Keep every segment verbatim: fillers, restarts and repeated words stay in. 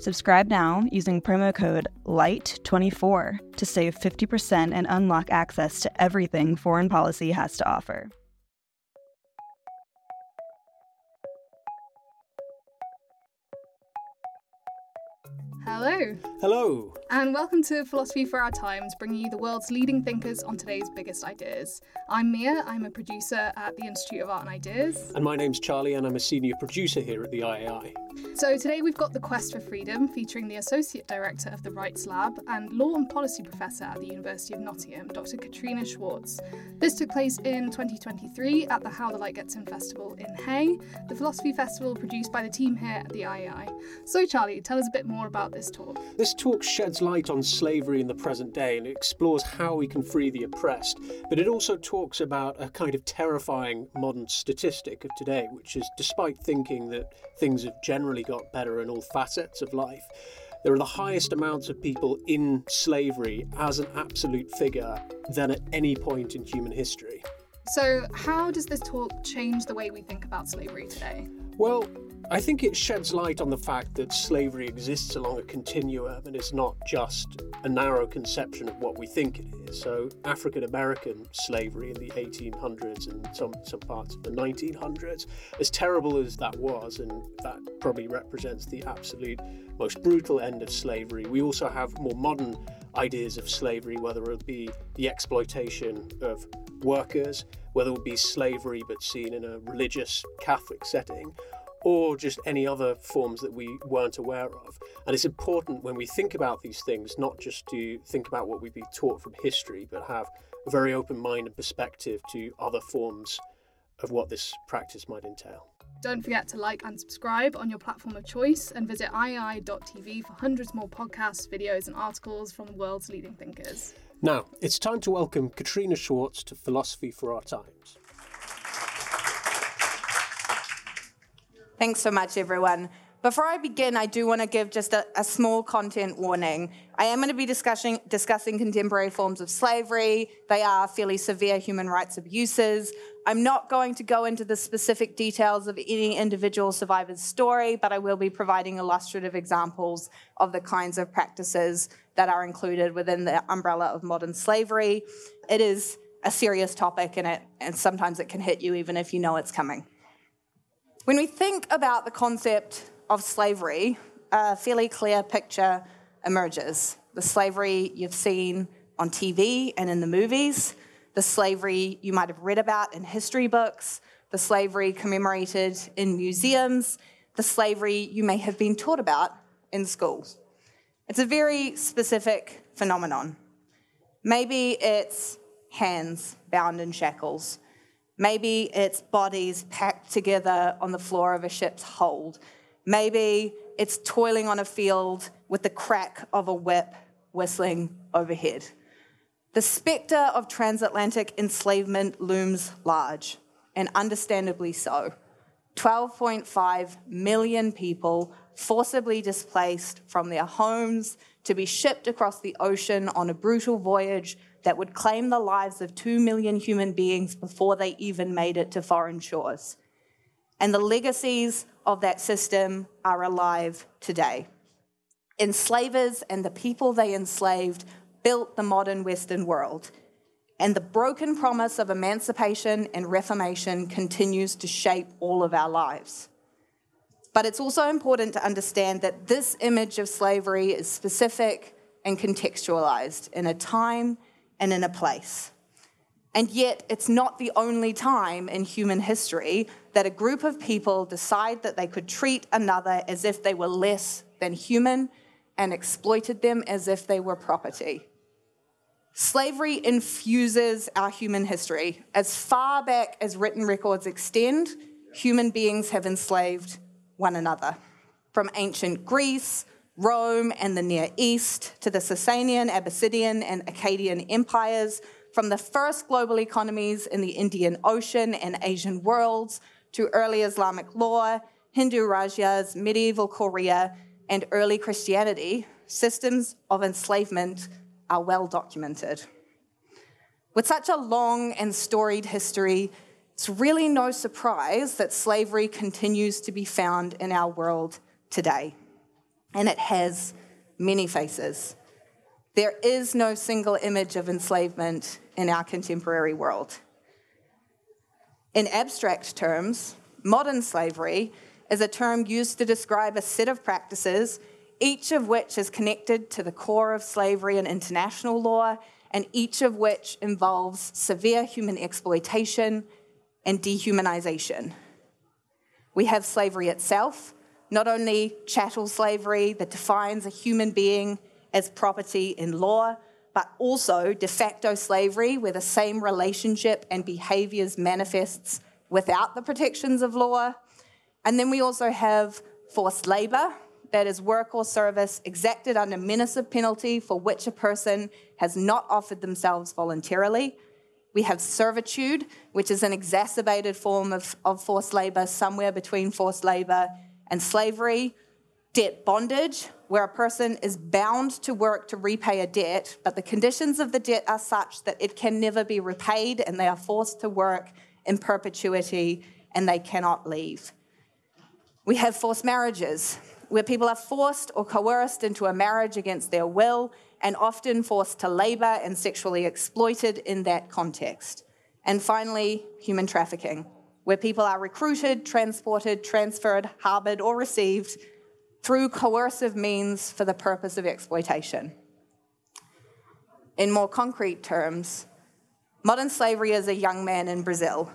Subscribe now using promo code L I G H T twenty-four to save fifty percent and unlock access to everything Foreign Policy has to offer. Hello. Hello. And welcome to Philosophy for Our Times, bringing you the world's leading thinkers on today's biggest ideas. I'm Mia, I'm a producer at the Institute of Art and Ideas. And my name's Charlie, and I'm a senior producer here at the I A I. So today we've got The Quest for Freedom, featuring the Associate Director of the Rights Lab and Law and Policy Professor at the University of Nottingham, Doctor Katarina Schwarz. This took place in twenty twenty-three at the How the Light Gets In Festival in Hay, the philosophy festival produced by the team here at the I A I. So Charlie, tell us a bit more about this talk. This talk sheds light on slavery in the present day and explores how we can free the oppressed, but it also talks about a kind of terrifying modern statistic of today, which is despite thinking that things have generally got better in all facets of life, there are the highest amounts of people in slavery as an absolute figure than at any point in human history. So how does this talk change the way we think about slavery today? Well, I think it sheds light on the fact that slavery exists along a continuum and it's not just a narrow conception of what we think it is. So African-American slavery in the eighteen hundreds and some, some parts of the nineteen hundreds, as terrible as that was, and that probably represents the absolute most brutal end of slavery, we also have more modern ideas of slavery, whether it be the exploitation of workers, whether it be slavery but seen in a religious Catholic setting, or just any other forms that we weren't aware of. And it's important when we think about these things, not just to think about what we've been taught from history, but have a very open mind and perspective to other forms of what this practice might entail. Don't forget to like and subscribe on your platform of choice and visit I A I dot T V for hundreds more podcasts, videos and articles from the world's leading thinkers. Now, it's time to welcome Katarina Schwarz to Philosophy for Our Times. Thanks so much, everyone. Before I begin, I do want to give just a, a small content warning. I am going to be discussing, discussing contemporary forms of slavery. They are fairly severe human rights abuses. I'm not going to go into the specific details of any individual survivor's story, but I will be providing illustrative examples of the kinds of practices that are included within the umbrella of modern slavery. It is a serious topic, and it, and sometimes it can hit you even if you know it's coming. When we think about the concept of slavery, a fairly clear picture emerges. The slavery you've seen on T V and in the movies, the slavery you might have read about in history books, the slavery commemorated in museums, the slavery you may have been taught about in school. It's a very specific phenomenon. Maybe it's hands bound in shackles. Maybe it's bodies packed together on the floor of a ship's hold. Maybe it's toiling on a field with the crack of a whip whistling overhead. The spectre of transatlantic enslavement looms large, and understandably so. twelve point five million people forcibly displaced from their homes to be shipped across the ocean on a brutal voyage that would claim the lives of two million human beings before they even made it to foreign shores. And the legacies of that system are alive today. Enslavers and the people they enslaved built the modern Western world, and the broken promise of emancipation and reformation continues to shape all of our lives. But it's also important to understand that this image of slavery is specific and contextualized in a time and in a place. And yet it's not the only time in human history that a group of people decide that they could treat another as if they were less than human and exploited them as if they were property. Slavery infuses our human history. As far back as written records extend, human beings have enslaved one another. From ancient Greece, Rome, and the Near East, to the Sasanian, Abyssinian, and Akkadian empires, from the first global economies in the Indian Ocean and Asian worlds, to early Islamic law, Hindu Rajas, medieval Korea, and early Christianity, systems of enslavement are well documented. With such a long and storied history, it's really no surprise that slavery continues to be found in our world today. And it has many faces. There is no single image of enslavement in our contemporary world. In abstract terms, modern slavery is a term used to describe a set of practices, each of which is connected to the core of slavery and international law, and each of which involves severe human exploitation and dehumanization. We have slavery itself, not only chattel slavery that defines a human being as property in law, but also de facto slavery, where the same relationship and behaviours manifests without the protections of law. And then we also have forced labour, that is work or service exacted under menace of penalty for which a person has not offered themselves voluntarily. We have servitude, which is an exacerbated form of, of forced labour, somewhere between forced labour and slavery. Debt bondage, where a person is bound to work to repay a debt, but the conditions of the debt are such that it can never be repaid, and they are forced to work in perpetuity, and they cannot leave. We have forced marriages, where people are forced or coerced into a marriage against their will, and often forced to labour and sexually exploited in that context. And finally, human trafficking, where people are recruited, transported, transferred, harboured, or received through coercive means for the purpose of exploitation. In more concrete terms, modern slavery is a young man in Brazil,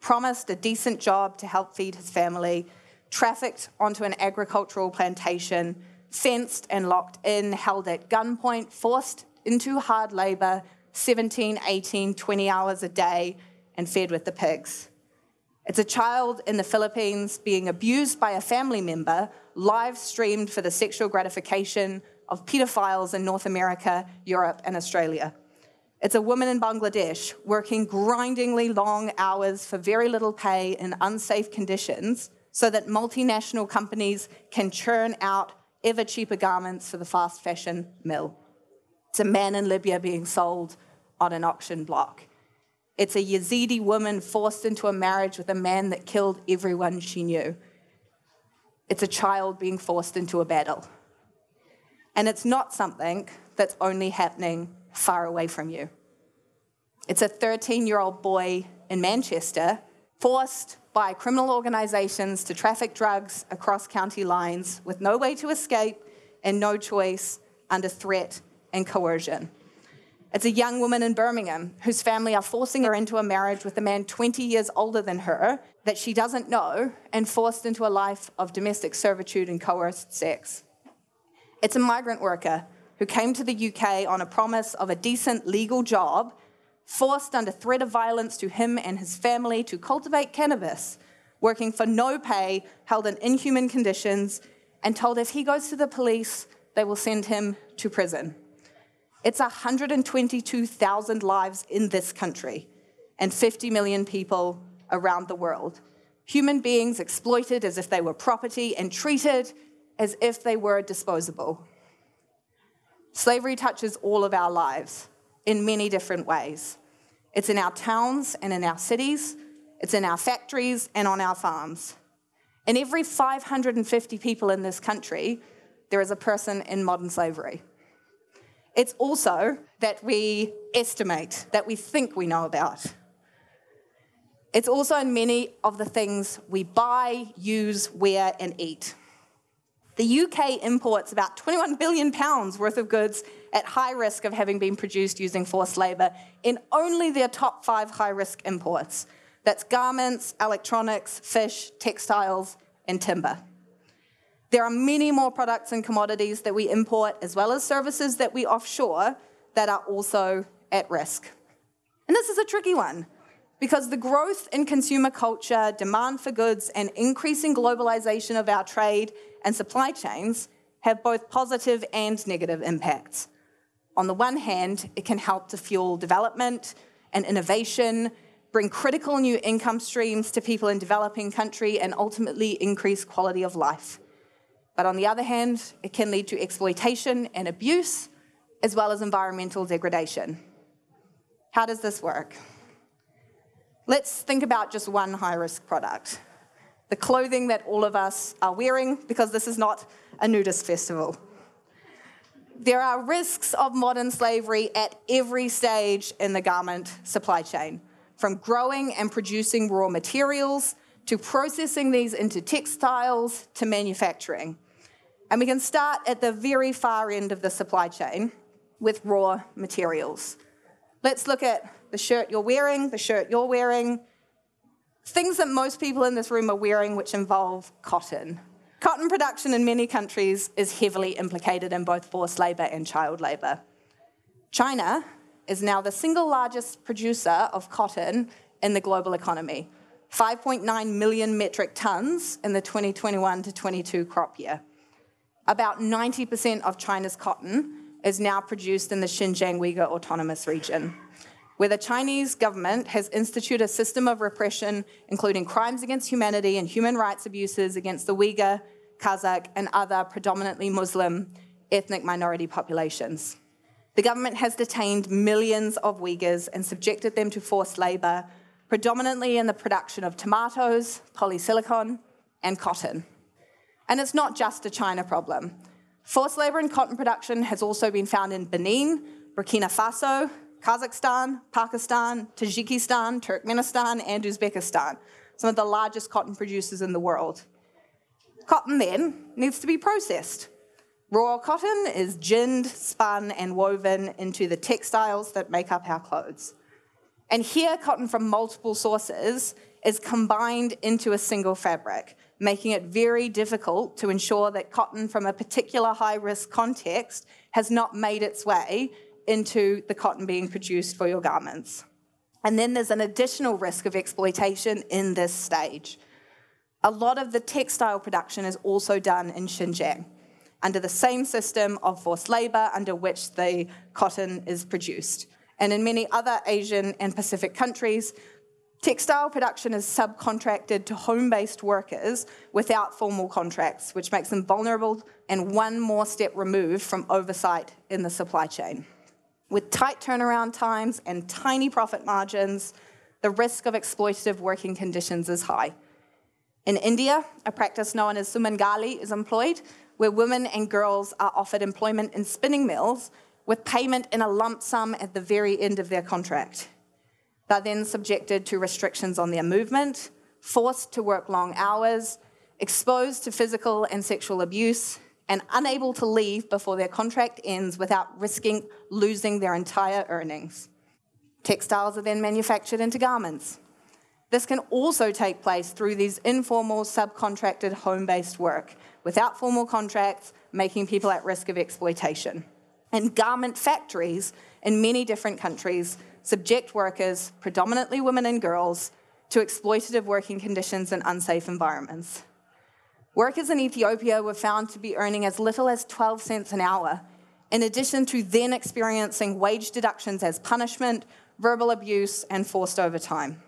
promised a decent job to help feed his family, trafficked onto an agricultural plantation, fenced and locked in, held at gunpoint, forced into hard labour, seventeen, eighteen, twenty hours a day, and fed with the pigs. It's a child in the Philippines being abused by a family member, live streamed for the sexual gratification of paedophiles in North America, Europe, and Australia. It's a woman in Bangladesh working grindingly long hours for very little pay in unsafe conditions so that multinational companies can churn out ever cheaper garments for the fast fashion mill. It's a man in Libya being sold on an auction block. It's a Yazidi woman forced into a marriage with a man that killed everyone she knew. It's a child being forced into a battle. And it's not something that's only happening far away from you. It's a thirteen-year-old boy in Manchester forced by criminal organisations to traffic drugs across county lines with no way to escape and no choice, under threat and coercion. It's a young woman in Birmingham whose family are forcing her into a marriage with a man twenty years older than her that she doesn't know, and forced into a life of domestic servitude and coerced sex. It's a migrant worker who came to the U K on a promise of a decent legal job, forced under threat of violence to him and his family to cultivate cannabis, working for no pay, held in inhuman conditions, and told if he goes to the police, they will send him to prison. It's one hundred twenty-two thousand lives in this country and fifty million people around the world. Human beings exploited as if they were property and treated as if they were disposable. Slavery touches all of our lives in many different ways. It's in our towns and in our cities. It's in our factories and on our farms. In every five hundred fifty people in this country, there is a person in modern slavery. It's also that we estimate, that we think we know about. It's also in many of the things we buy, use, wear, and eat. The U K imports about twenty-one billion pounds worth of goods at high risk of having been produced using forced labour in only their top five high-risk imports. That's garments, electronics, fish, textiles, and timber. There are many more products and commodities that we import, as well as services that we offshore, that are also at risk. And this is a tricky one, because the growth in consumer culture, demand for goods, and increasing globalization of our trade and supply chains have both positive and negative impacts. On the one hand, it can help to fuel development and innovation, bring critical new income streams to people in developing countries, and ultimately increase quality of life. But on the other hand, it can lead to exploitation and abuse, as well as environmental degradation. How does this work? Let's think about just one high-risk product, the clothing that all of us are wearing, because this is not a nudist festival. There are risks of modern slavery at every stage in the garment supply chain, from growing and producing raw materials, to processing these into textiles, to manufacturing. And we can start at the very far end of the supply chain with raw materials. Let's look at the shirt you're wearing, the shirt you're wearing, things that most people in this room are wearing which involve cotton. Cotton production in many countries is heavily implicated in both forced labour and child labour. China is now the single largest producer of cotton in the global economy, five point nine million metric tonnes in the twenty twenty-one to twenty-two crop year. About ninety percent of China's cotton is now produced in the Xinjiang Uyghur Autonomous Region, where the Chinese government has instituted a system of repression, including crimes against humanity and human rights abuses against the Uyghur, Kazakh, and other predominantly Muslim ethnic minority populations. The government has detained millions of Uyghurs and subjected them to forced labour, predominantly in the production of tomatoes, polysilicon, and cotton. And it's not just a China problem. Forced labour in cotton production has also been found in Benin, Burkina Faso, Kazakhstan, Pakistan, Tajikistan, Turkmenistan, and Uzbekistan, some of the largest cotton producers in the world. Cotton then needs to be processed. Raw cotton is ginned, spun, and woven into the textiles that make up our clothes. And here, cotton from multiple sources is combined into a single fabric, making it very difficult to ensure that cotton from a particular high-risk context has not made its way into the cotton being produced for your garments. And then there's an additional risk of exploitation in this stage. A lot of the textile production is also done in Xinjiang, under the same system of forced labour under which the cotton is produced. And in many other Asian and Pacific countries, textile production is subcontracted to home-based workers without formal contracts, which makes them vulnerable and one more step removed from oversight in the supply chain. With tight turnaround times and tiny profit margins, the risk of exploitative working conditions is high. In India, a practice known as Sumangali is employed, where women and girls are offered employment in spinning mills with payment in a lump sum at the very end of their contract. They're then subjected to restrictions on their movement, forced to work long hours, exposed to physical and sexual abuse, and unable to leave before their contract ends without risking losing their entire earnings. Textiles are then manufactured into garments. This can also take place through these informal, subcontracted, home-based work, without formal contracts, making people at risk of exploitation. And garment factories in many different countries subject workers, predominantly women and girls, to exploitative working conditions and unsafe environments. Workers in Ethiopia were found to be earning as little as twelve cents an hour, in addition to then experiencing wage deductions as punishment, verbal abuse, and forced overtime.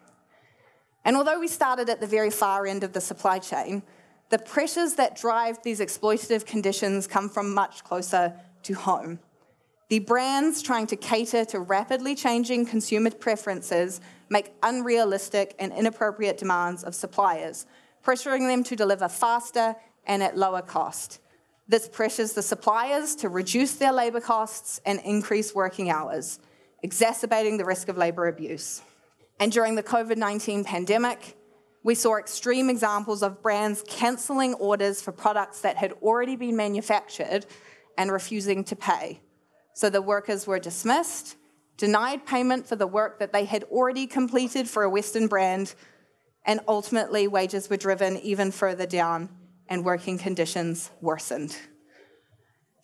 And although we started at the very far end of the supply chain, the pressures that drive these exploitative conditions come from much closer to home. The brands trying to cater to rapidly changing consumer preferences make unrealistic and inappropriate demands of suppliers, pressuring them to deliver faster and at lower cost. This pressures the suppliers to reduce their labour costs and increase working hours, exacerbating the risk of labour abuse. And during the COVID nineteen pandemic, we saw extreme examples of brands cancelling orders for products that had already been manufactured and refusing to pay. So the workers were dismissed, denied payment for the work that they had already completed for a Western brand, and ultimately wages were driven even further down and working conditions worsened.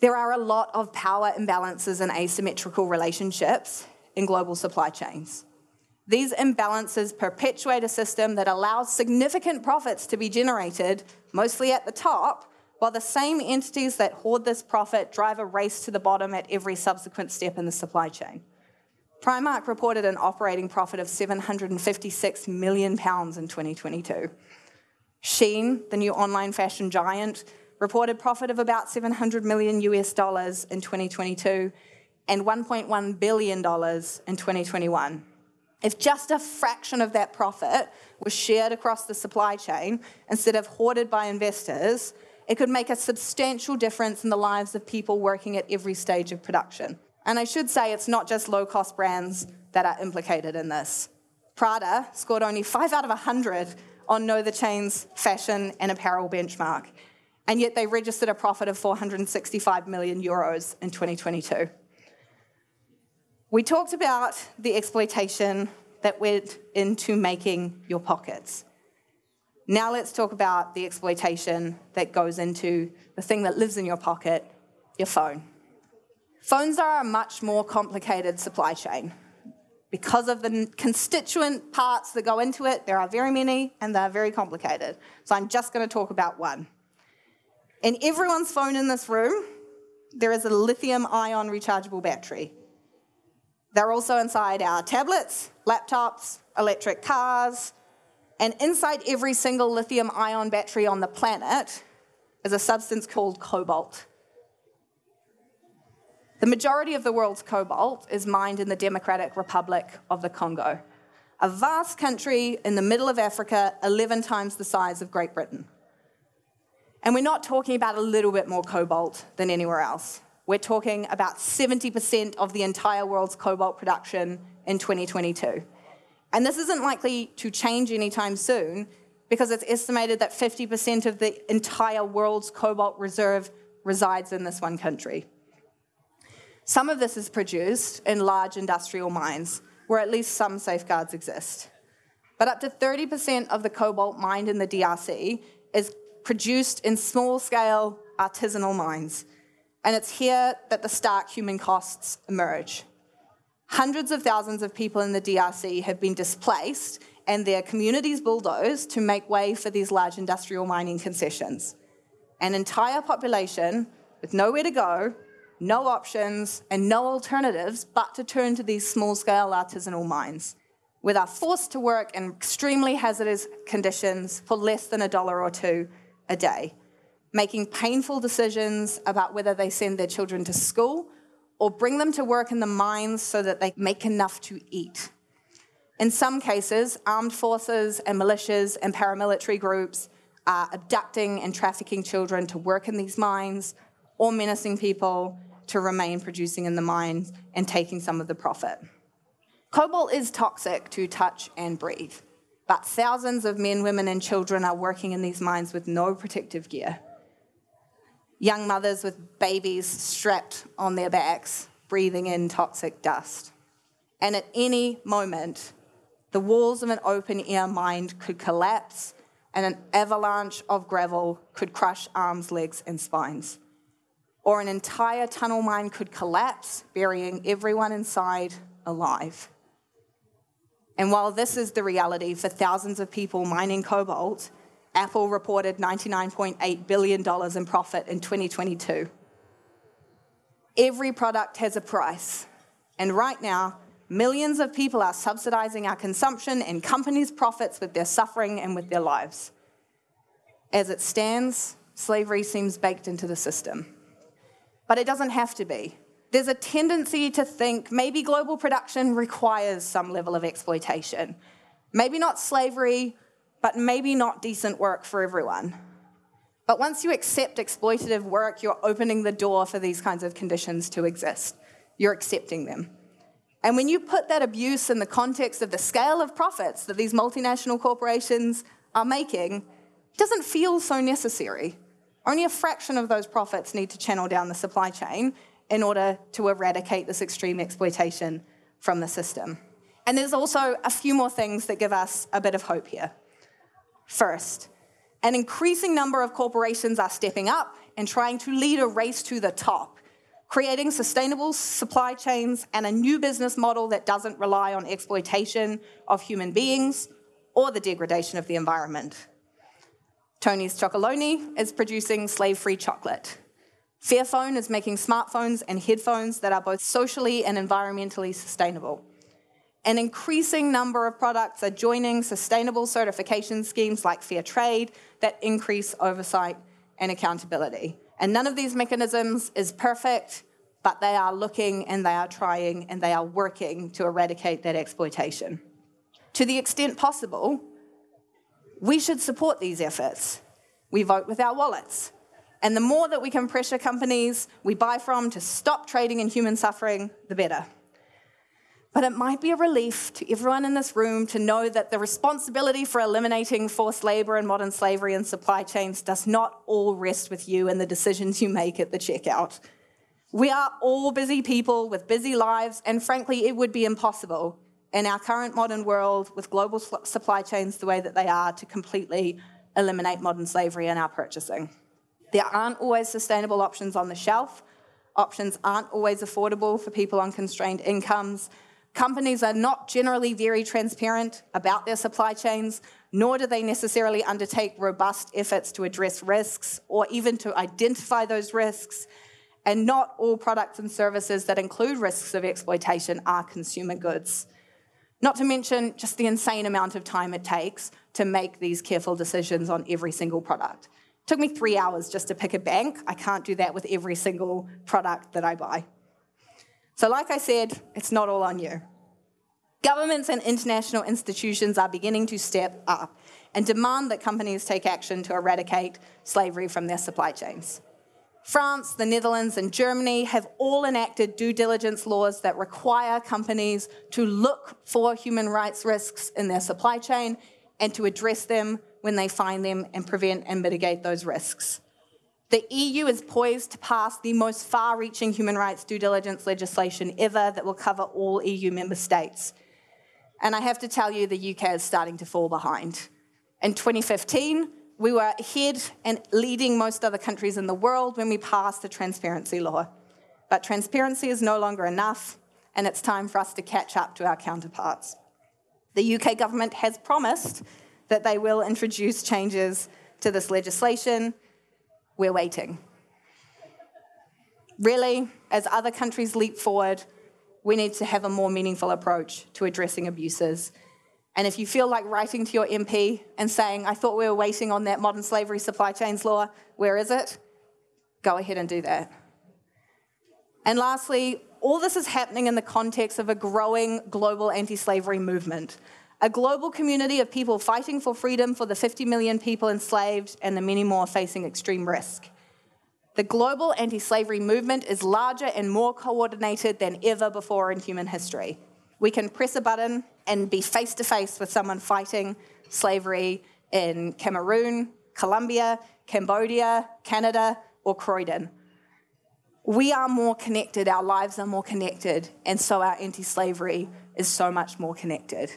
There are a lot of power imbalances and asymmetrical relationships in global supply chains. These imbalances perpetuate a system that allows significant profits to be generated, mostly at the top, while the same entities that hoard this profit drive a race to the bottom at every subsequent step in the supply chain. Primark reported an operating profit of seven hundred fifty-six million pounds in twenty twenty-two. Shein, the new online fashion giant, reported profit of about seven hundred million US dollars in twenty twenty-two and one point one billion dollars in twenty twenty-one. If just a fraction of that profit was shared across the supply chain instead of hoarded by investors, it could make a substantial difference in the lives of people working at every stage of production. And I should say it's not just low-cost brands that are implicated in this. Prada scored only five out of one hundred on Know The Chain's fashion and apparel benchmark, and yet they registered a profit of four hundred sixty-five million euros in twenty twenty-two. We talked about the exploitation that went into making your pockets. Now let's talk about the exploitation that goes into the thing that lives in your pocket, your phone. Phones are a much more complicated supply chain. Because of the constituent parts that go into it, there are very many and they're very complicated. So I'm just going to talk about one. In everyone's phone in this room, there is a lithium-ion rechargeable battery. They're also inside our tablets, laptops, electric cars, and inside every single lithium-ion battery on the planet is a substance called cobalt. The majority of the world's cobalt is mined in the Democratic Republic of the Congo, a vast country in the middle of Africa, eleven times the size of Great Britain. And we're not talking about a little bit more cobalt than anywhere else. We're talking about seventy percent of the entire world's cobalt production in twenty twenty-two. And this isn't likely to change anytime soon because it's estimated that fifty percent of the entire world's cobalt reserve resides in this one country. Some of this is produced in large industrial mines where at least some safeguards exist. But up to thirty percent of the cobalt mined in the D R C is produced in small-scale artisanal mines. And it's here that the stark human costs emerge. Hundreds of thousands of people in the D R C have been displaced and their communities bulldozed to make way for these large industrial mining concessions. An entire population with nowhere to go, no options, and no alternatives but to turn to these small-scale artisanal mines, where they're forced to work in extremely hazardous conditions for less than a dollar or two a day, making painful decisions about whether they send their children to school or bring them to work in the mines so that they make enough to eat. In some cases, armed forces and militias and paramilitary groups are abducting and trafficking children to work in these mines or menacing people to remain producing in the mines and taking some of the profit. Cobalt is toxic to touch and breathe, but thousands of men, women, and children are working in these mines with no protective gear. Young mothers with babies strapped on their backs, breathing in toxic dust. And at any moment, the walls of an open-air mine could collapse and an avalanche of gravel could crush arms, legs, and spines. Or an entire tunnel mine could collapse, burying everyone inside alive. And while this is the reality for thousands of people mining cobalt, Apple reported ninety-nine point eight billion dollars in profit in twenty twenty-two. Every product has a price. And right now, millions of people are subsidizing our consumption and companies' profits with their suffering and with their lives. As it stands, slavery seems baked into the system. But it doesn't have to be. There's a tendency to think maybe global production requires some level of exploitation. Maybe not slavery, but maybe not decent work for everyone. But once you accept exploitative work, you're opening the door for these kinds of conditions to exist. You're accepting them. And when you put that abuse in the context of the scale of profits that these multinational corporations are making doesn't feel so necessary. Only a fraction of those profits need to channel down the supply chain in order to eradicate this extreme exploitation from the system. And there's also a few more things that give us a bit of hope here. First, an increasing number of corporations are stepping up and trying to lead a race to the top, creating sustainable supply chains and a new business model that doesn't rely on exploitation of human beings or the degradation of the environment. Tony's Chocolonely is producing slave-free chocolate. Fairphone is making smartphones and headphones that are both socially and environmentally sustainable. An increasing number of products are joining sustainable certification schemes like Fair Trade that increase oversight and accountability. And none of these mechanisms is perfect, but they are looking and they are trying and they are working to eradicate that exploitation. To the extent possible, we should support these efforts. We vote with our wallets. And the more that we can pressure companies we buy from to stop trading in human suffering, the better. But it might be a relief to everyone in this room to know that the responsibility for eliminating forced labor and modern slavery and supply chains does not all rest with you and the decisions you make at the checkout. We are all busy people with busy lives, and frankly, it would be impossible in our current modern world with global supply chains the way that they are to completely eliminate modern slavery in our purchasing. There aren't always sustainable options on the shelf. Options aren't always affordable for people on constrained incomes. Companies are not generally very transparent about their supply chains, nor do they necessarily undertake robust efforts to address risks or even to identify those risks. And not all products and services that include risks of exploitation are consumer goods. Not to mention just the insane amount of time it takes to make these careful decisions on every single product. It took me three hours just to pick a bank. I can't do that with every single product that I buy. So like I said, it's not all on you. Governments and international institutions are beginning to step up and demand that companies take action to eradicate slavery from their supply chains. France, the Netherlands, and Germany have all enacted due diligence laws that require companies to look for human rights risks in their supply chain and to address them when they find them and prevent and mitigate those risks. The E U is poised to pass the most far-reaching human rights due diligence legislation ever that will cover all E U member states. And I have to tell you, the U K is starting to fall behind. In twenty fifteen, we were ahead and leading most other countries in the world when we passed the transparency law. But transparency is no longer enough, and it's time for us to catch up to our counterparts. The U K government has promised that they will introduce changes to this legislation. We're waiting. Really, as other countries leap forward, we need to have a more meaningful approach to addressing abuses. And if you feel like writing to your M P and saying, I thought we were waiting on that modern slavery supply chains law, where is it? Go ahead and do that. And lastly, all this is happening in the context of a growing global anti-slavery movement. A global community of people fighting for freedom for the fifty million people enslaved and the many more facing extreme risk. The global anti-slavery movement is larger and more coordinated than ever before in human history. We can press a button and be face-to-face with someone fighting slavery in Cameroon, Colombia, Cambodia, Canada, or Croydon. We are more connected, our lives are more connected, and so our anti-slavery is so much more connected.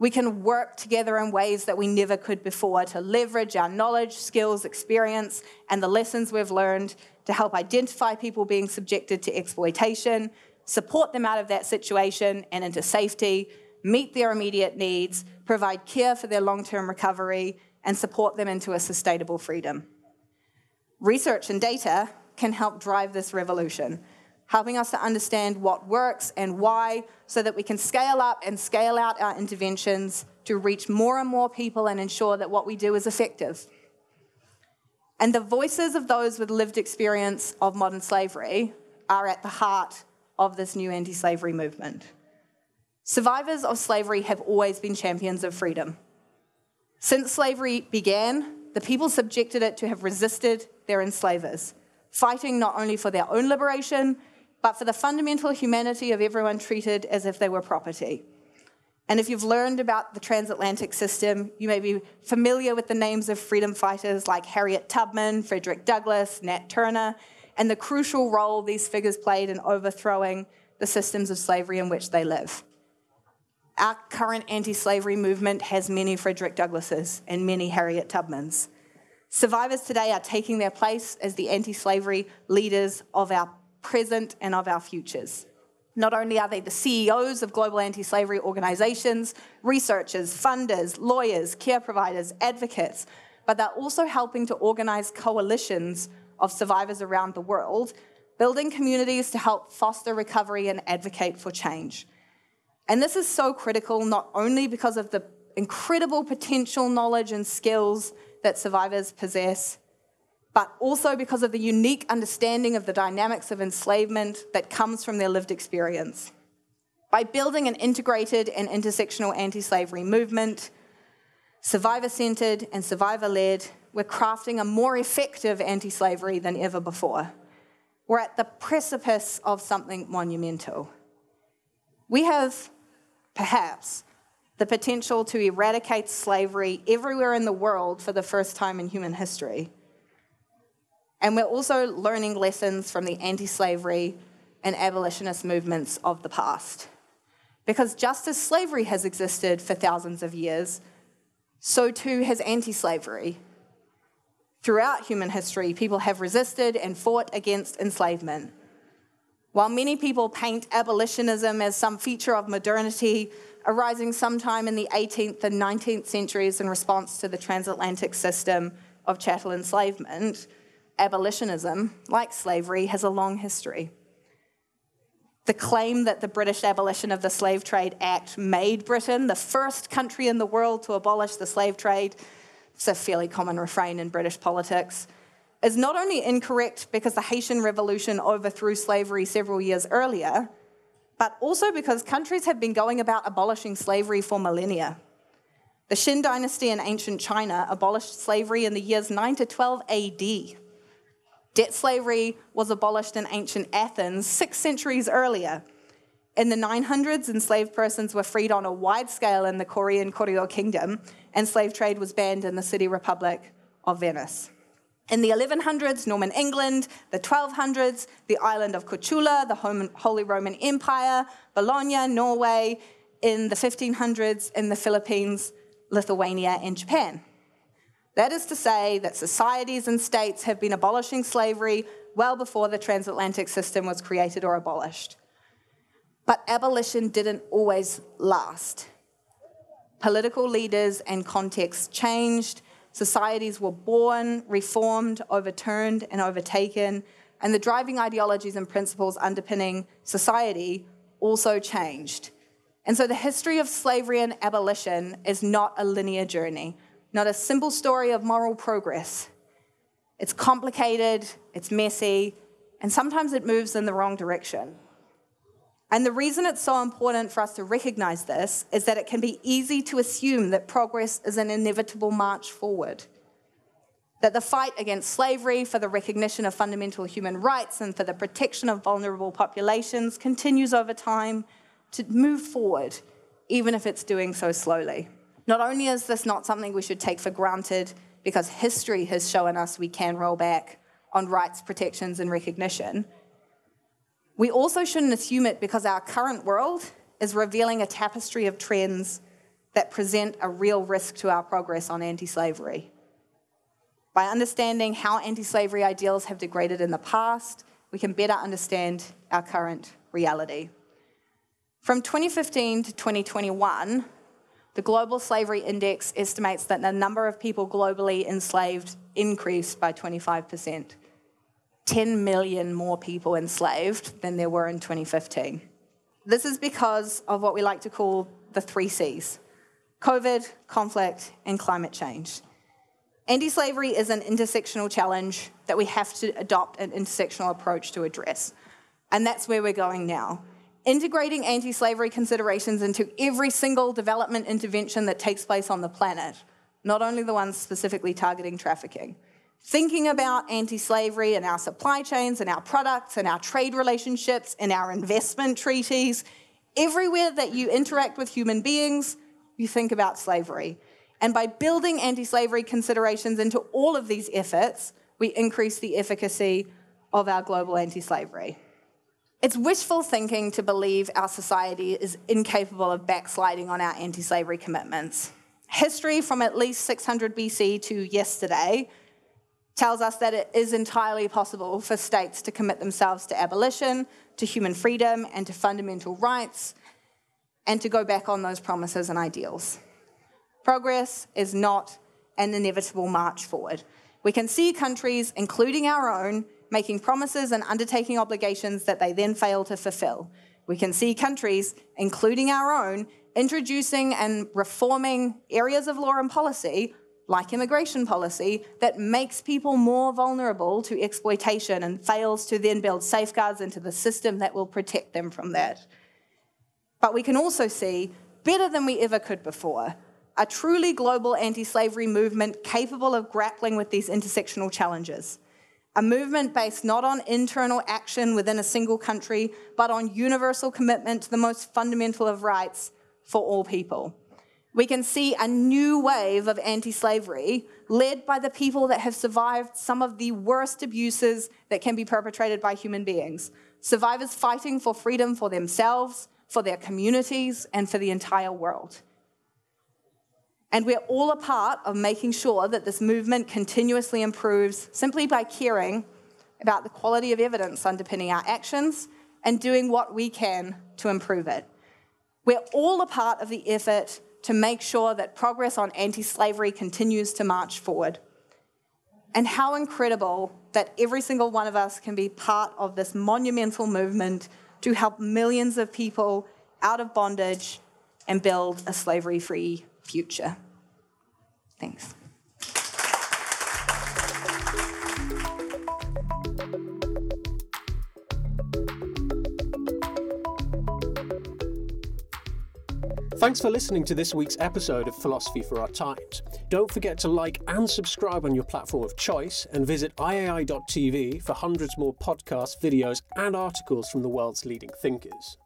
We can work together in ways that we never could before to leverage our knowledge, skills, experience, and the lessons we've learned to help identify people being subjected to exploitation, support them out of that situation and into safety, meet their immediate needs, provide care for their long-term recovery, and support them into a sustainable freedom. Research and data can help drive this revolution, helping us to understand what works and why, so that we can scale up and scale out our interventions to reach more and more people and ensure that what we do is effective. And the voices of those with lived experience of modern slavery are at the heart of this new anti-slavery movement. Survivors of slavery have always been champions of freedom. Since slavery began, the people subjected it to have resisted their enslavers, fighting not only for their own liberation, but for the fundamental humanity of everyone treated as if they were property. And if you've learned about the transatlantic system, you may be familiar with the names of freedom fighters like Harriet Tubman, Frederick Douglass, Nat Turner, and the crucial role these figures played in overthrowing the systems of slavery in which they live. Our current anti-slavery movement has many Frederick Douglasses and many Harriet Tubmans. Survivors today are taking their place as the anti-slavery leaders of our present and of our futures. Not only are they the C E Os of global anti-slavery organizations, researchers, funders, lawyers, care providers, advocates, but they're also helping to organize coalitions of survivors around the world, building communities to help foster recovery and advocate for change. And this is so critical, not only because of the incredible potential knowledge and skills that survivors possess, but also because of the unique understanding of the dynamics of enslavement that comes from their lived experience. By building an integrated and intersectional anti-slavery movement, survivor-centered and survivor-led, we're crafting a more effective anti-slavery than ever before. We're at the precipice of something monumental. We have, perhaps, the potential to eradicate slavery everywhere in the world for the first time in human history. And we're also learning lessons from the anti-slavery and abolitionist movements of the past. Because just as slavery has existed for thousands of years, so too has anti-slavery. Throughout human history, people have resisted and fought against enslavement. While many people paint abolitionism as some feature of modernity, arising sometime in the eighteenth and nineteenth centuries in response to the transatlantic system of chattel enslavement, abolitionism, like slavery, has a long history. The claim that the British Abolition of the Slave Trade Act made Britain the first country in the world to abolish the slave trade, it's a fairly common refrain in British politics, is not only incorrect because the Haitian Revolution overthrew slavery several years earlier, but also because countries have been going about abolishing slavery for millennia. The Xin Dynasty in ancient China abolished slavery in the years nine to twelve A D. Debt slavery was abolished in ancient Athens six centuries earlier. In the nine hundreds, enslaved persons were freed on a wide scale in the Korean Goryeo Kingdom, and slave trade was banned in the City Republic of Venice. In the eleven hundreds, Norman England, the twelve hundreds, the island of Cochinula, the Holy Roman Empire, Bologna, Norway, in the fifteen hundreds, in the Philippines, Lithuania, and Japan. That is to say that societies and states have been abolishing slavery well before the transatlantic system was created or abolished. But abolition didn't always last. Political leaders and contexts changed, societies were born, reformed, overturned, and overtaken, and the driving ideologies and principles underpinning society also changed. And so the history of slavery and abolition is not a linear journey. Not a simple story of moral progress. It's complicated, it's messy, and sometimes it moves in the wrong direction. And the reason it's so important for us to recognize this is that it can be easy to assume that progress is an inevitable march forward, that the fight against slavery for the recognition of fundamental human rights and for the protection of vulnerable populations continues over time to move forward, even if it's doing so slowly. Not only is this not something we should take for granted, because history has shown us we can roll back on rights, protections, and recognition, we also shouldn't assume it because our current world is revealing a tapestry of trends that present a real risk to our progress on anti-slavery. By understanding how anti-slavery ideals have degraded in the past, we can better understand our current reality. From twenty fifteen to twenty twenty-one, the Global Slavery Index estimates that the number of people globally enslaved increased by twenty-five percent. ten million more people enslaved than there were in twenty fifteen. This is because of what we like to call the three C's: COVID, conflict, and climate change. Anti-slavery is an intersectional challenge that we have to adopt an intersectional approach to address. And that's where we're going now. Integrating anti-slavery considerations into every single development intervention that takes place on the planet, not only the ones specifically targeting trafficking. Thinking about anti-slavery in our supply chains, in our products, in our trade relationships, in our investment treaties, everywhere that you interact with human beings, you think about slavery. And by building anti-slavery considerations into all of these efforts, we increase the efficacy of our global anti-slavery. It's wishful thinking to believe our society is incapable of backsliding on our anti-slavery commitments. History from at least six hundred B C to yesterday tells us that it is entirely possible for states to commit themselves to abolition, to human freedom, and to fundamental rights, and to go back on those promises and ideals. Progress is not an inevitable march forward. We can see countries, including our own, making promises and undertaking obligations that they then fail to fulfill. We can see countries, including our own, introducing and reforming areas of law and policy, like immigration policy, that makes people more vulnerable to exploitation and fails to then build safeguards into the system that will protect them from that. But we can also see, better than we ever could before, a truly global anti-slavery movement capable of grappling with these intersectional challenges. A movement based not on internal action within a single country, but on universal commitment to the most fundamental of rights for all people. We can see a new wave of anti-slavery led by the people that have survived some of the worst abuses that can be perpetrated by human beings. Survivors fighting for freedom for themselves, for their communities, and for the entire world. And we're all a part of making sure that this movement continuously improves simply by caring about the quality of evidence underpinning our actions and doing what we can to improve it. We're all a part of the effort to make sure that progress on anti-slavery continues to march forward. And how incredible that every single one of us can be part of this monumental movement to help millions of people out of bondage and build a slavery-free future. Thanks. Thanks for listening to this week's episode of Philosophy for Our Times. Don't forget to like and subscribe on your platform of choice and visit I A I dot T V for hundreds more podcasts, videos and articles from the world's leading thinkers.